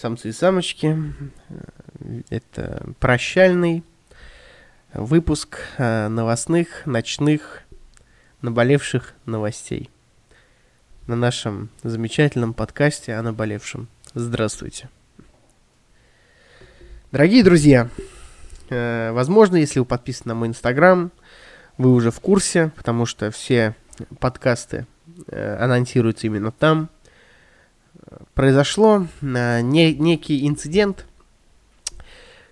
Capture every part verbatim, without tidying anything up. самцы и самочки. Это прощальный выпуск новостных, ночных, наболевших новостей на нашем замечательном подкасте о наболевшем. Здравствуйте. Дорогие друзья, возможно, если вы подписаны на мой Инстаграм, вы уже в курсе, потому что все подкасты анонсируются именно там. Произошло не, некий инцидент,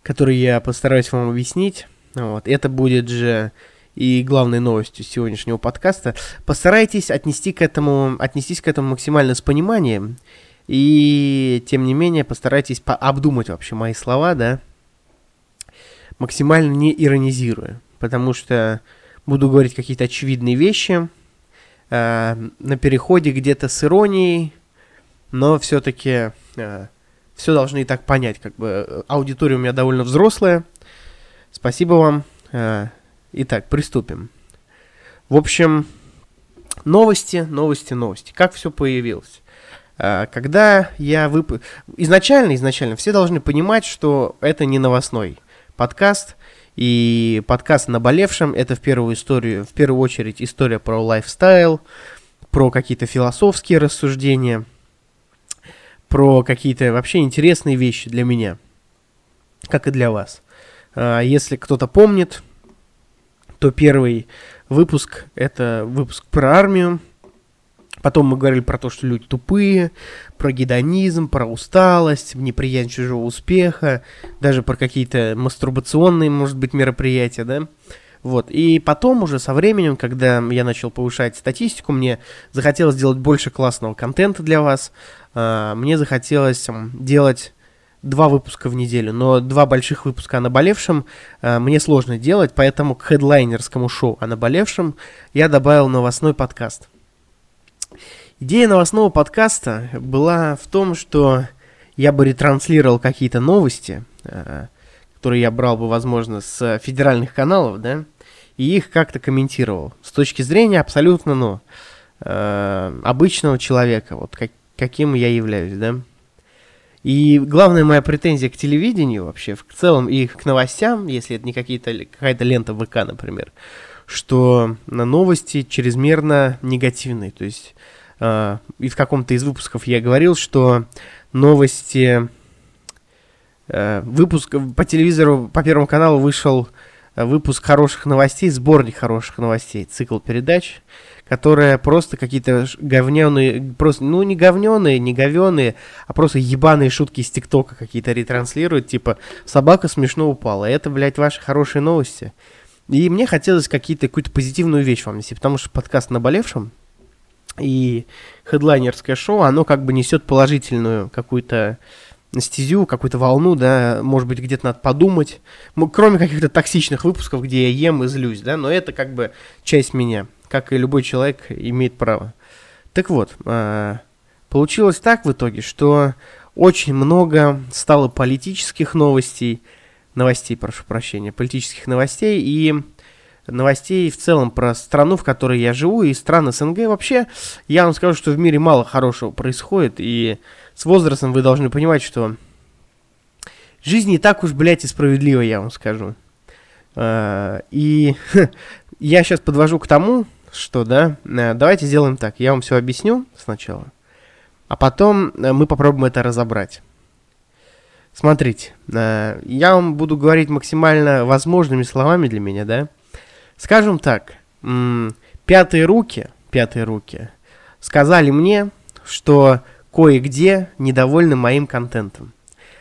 который я постараюсь вам объяснить. Вот. Это будет же и главной новостью сегодняшнего подкаста. Постарайтесь отнести к этому, отнестись к этому максимально с пониманием. И, тем не менее, постарайтесь обдумать вообще мои слова, да, максимально не иронизируя. Потому что буду говорить какие-то очевидные вещи э, на переходе где-то с иронией, но все-таки э, все должны и так понять. Как бы аудитория у меня довольно взрослая. Спасибо вам. Э, итак, приступим. В общем, новости, новости, новости. Как все появилось? Когда я вып... Изначально, изначально все должны понимать, что это не новостной подкаст. И подкаст «Наболевшим» — это в первую, историю, в первую очередь история про лайфстайл, про какие-то философские рассуждения, про какие-то вообще интересные вещи для меня, как и для вас. Если кто-то помнит, то первый выпуск — это выпуск про армию. Потом мы говорили про то, что люди тупые, про гедонизм, про усталость, неприязнь чужого успеха, даже про какие-то мастурбационные, может быть, мероприятия, да. Вот. И потом уже со временем, когда я начал повышать статистику, мне захотелось делать больше классного контента для вас. Мне захотелось делать два выпуска в неделю, но два больших выпуска о наболевшем мне сложно делать, поэтому к хедлайнерскому шоу о наболевшем я добавил новостной подкаст. Идея новостного подкаста была в том, что я бы ретранслировал какие-то новости, которые я брал бы, возможно, с федеральных каналов, да, и их как-то комментировал с точки зрения абсолютно, ну, обычного человека, вот как, каким я являюсь, да. И главная моя претензия к телевидению вообще, в целом, и к новостям, если это не какие-то, какая-то лента ВК, например, что на новости чрезмерно негативные. То есть, э, и в каком-то из выпусков я говорил, что новости... Э, выпуск по телевизору, по Первому каналу вышел выпуск хороших новостей, сборник хороших новостей, цикл передач, которые просто какие-то говнёные, просто, ну, не говнёные, не говёные, а просто ебаные шутки из ТикТока какие-то ретранслируют, типа «собака смешно упала». Это, блядь, ваши хорошие новости. И мне хотелось какие-то, какую-то позитивную вещь вам нести, потому что подкаст «Наболевшим» и хедлайнерское шоу, оно как бы несет положительную какую-то стезю, какую-то волну, да, может быть, где-то надо подумать, кроме каких-то токсичных выпусков, где я ем и злюсь, да, но это как бы часть меня, как и любой человек имеет право. Так вот, получилось так в итоге, что очень много стало политических новостей, новостей, прошу прощения, политических новостей и новостей в целом про страну, в которой я живу, и стран СНГ. Вообще, я вам скажу, что в мире мало хорошего происходит, и с возрастом вы должны понимать, что жизнь не так уж, блядь, и справедлива, я вам скажу. И я сейчас подвожу к тому, что, да, давайте сделаем так, я вам все объясню сначала, а потом мы попробуем это разобрать. Смотрите, я вам буду говорить максимально возможными словами для меня, да? Скажем так, пятые руки, пятые руки сказали мне, что кое-где недовольны моим контентом,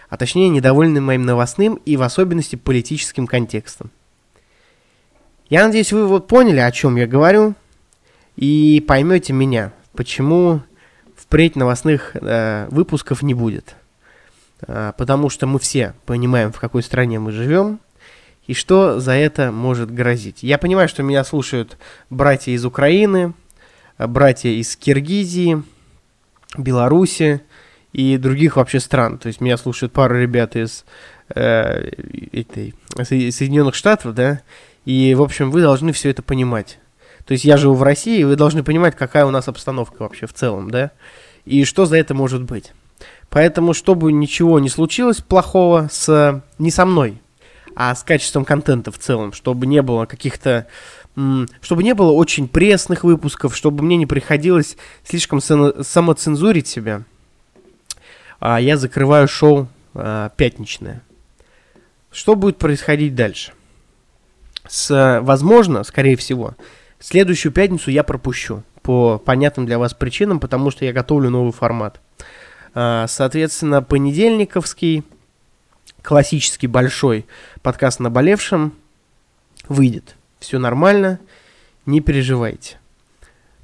а точнее недовольны моим новостным и в особенности политическим контекстом. Я надеюсь, вы вот поняли, о чем я говорю, и поймете меня, почему впредь новостных э, выпусков не будет. Потому что мы все понимаем, в какой стране мы живем и что за это может грозить. Я понимаю, что меня слушают братья из Украины, братья из Киргизии, Беларуси и других вообще стран. То есть меня слушают пара ребят из э, этой, Соединенных Штатов, да. И, в общем, вы должны все это понимать. То есть я живу в России, и вы должны понимать, какая у нас обстановка вообще в целом, да. И что за это может быть. Поэтому, чтобы ничего не случилось плохого с, не со мной, а с качеством контента в целом, чтобы не было каких-то, чтобы не было очень пресных выпусков, чтобы мне не приходилось слишком самоцензурить себя, я закрываю шоу пятничное. Что будет происходить дальше? С, возможно, скорее всего, следующую пятницу я пропущу по понятным для вас причинам, потому что я готовлю новый формат. Соответственно, понедельниковский, классический большой подкаст «Наболевшим» выйдет. Все нормально, не переживайте.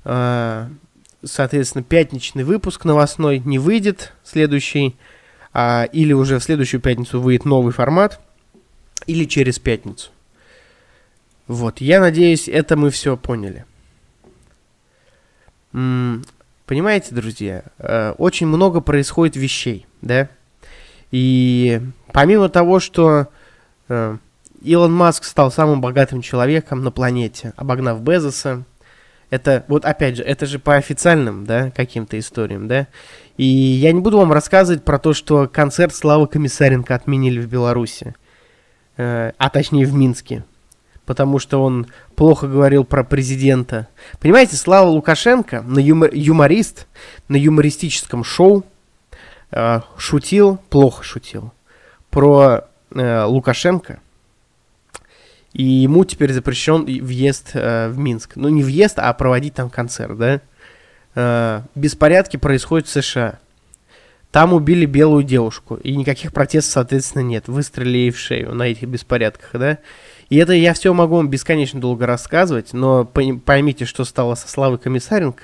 Соответственно, пятничный выпуск новостной не выйдет следующий, или уже в следующую пятницу выйдет новый формат, или через пятницу. Вот, я надеюсь, это мы все поняли. Понимаете, друзья, очень много происходит вещей, да? И помимо того, что Илон Маск стал самым богатым человеком на планете, обогнав Безоса, это, вот опять же, это же по официальным, да, каким-то историям, да? И я не буду вам рассказывать про то, что концерт Славы Комиссаренко отменили в Беларуси, а точнее в Минске, потому что он плохо говорил про президента. Понимаете, Слава Лукашенко, на юмор... юморист, на юмористическом шоу э, шутил, плохо шутил, про э, Лукашенко. И ему теперь запрещен въезд э, в Минск. Ну, не въезд, а проводить там концерт, да? Э, беспорядки происходят в США. Там убили белую девушку, и никаких протестов, соответственно, нет. Выстрелили ей в шею на этих беспорядках, да? И это я все могу вам бесконечно долго рассказывать, но поймите, что стало со Славой Комиссаренко,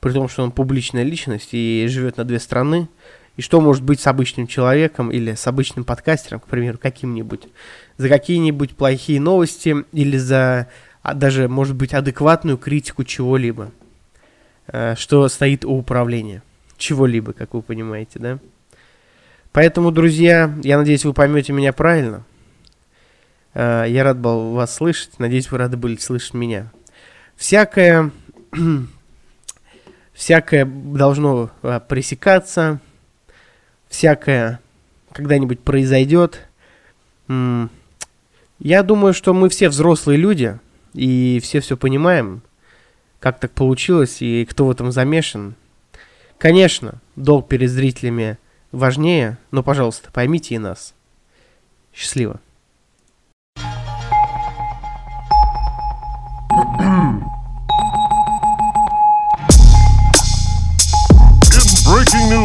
при том, что он публичная личность и живет на две страны, и что может быть с обычным человеком или с обычным подкастером, к примеру, каким-нибудь, за какие-нибудь плохие новости или за даже, может быть, адекватную критику чего-либо, что стоит у управления. Чего-либо, как вы понимаете, да? Поэтому, друзья, я надеюсь, вы поймете меня правильно. Я рад был вас слышать. Надеюсь, вы рады были слышать меня. Всякое, всякое должно пресекаться. Всякое когда-нибудь произойдет. Я думаю, что мы все взрослые люди. И все все понимаем. Как так получилось и кто в этом замешан. Конечно, долг перед зрителями важнее. Но, пожалуйста, поймите и нас. Счастливо. Breaking news.